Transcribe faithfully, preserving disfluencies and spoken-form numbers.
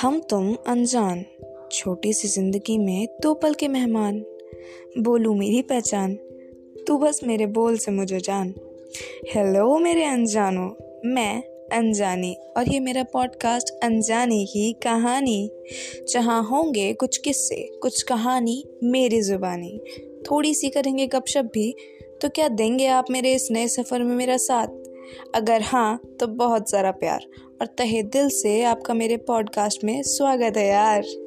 हम तुम अनजान, छोटी सी जिंदगी में दो पल के मेहमान। बोलूँ मेरी पहचान, तू बस मेरे बोल से मुझे जान। हेलो मेरे अनजानों, मैं अनजानी और ये मेरा पॉडकास्ट अनजानी की कहानी, जहाँ होंगे कुछ किस्से, कुछ कहानी मेरी जुबानी, थोड़ी सी करेंगे गपशप भी। तो क्या देंगे आप मेरे इस नए सफ़र में मेरा साथ? अगर हाँ तो बहुत सारा प्यार और तहे दिल से आपका मेरे पॉडकास्ट में स्वागत है यार।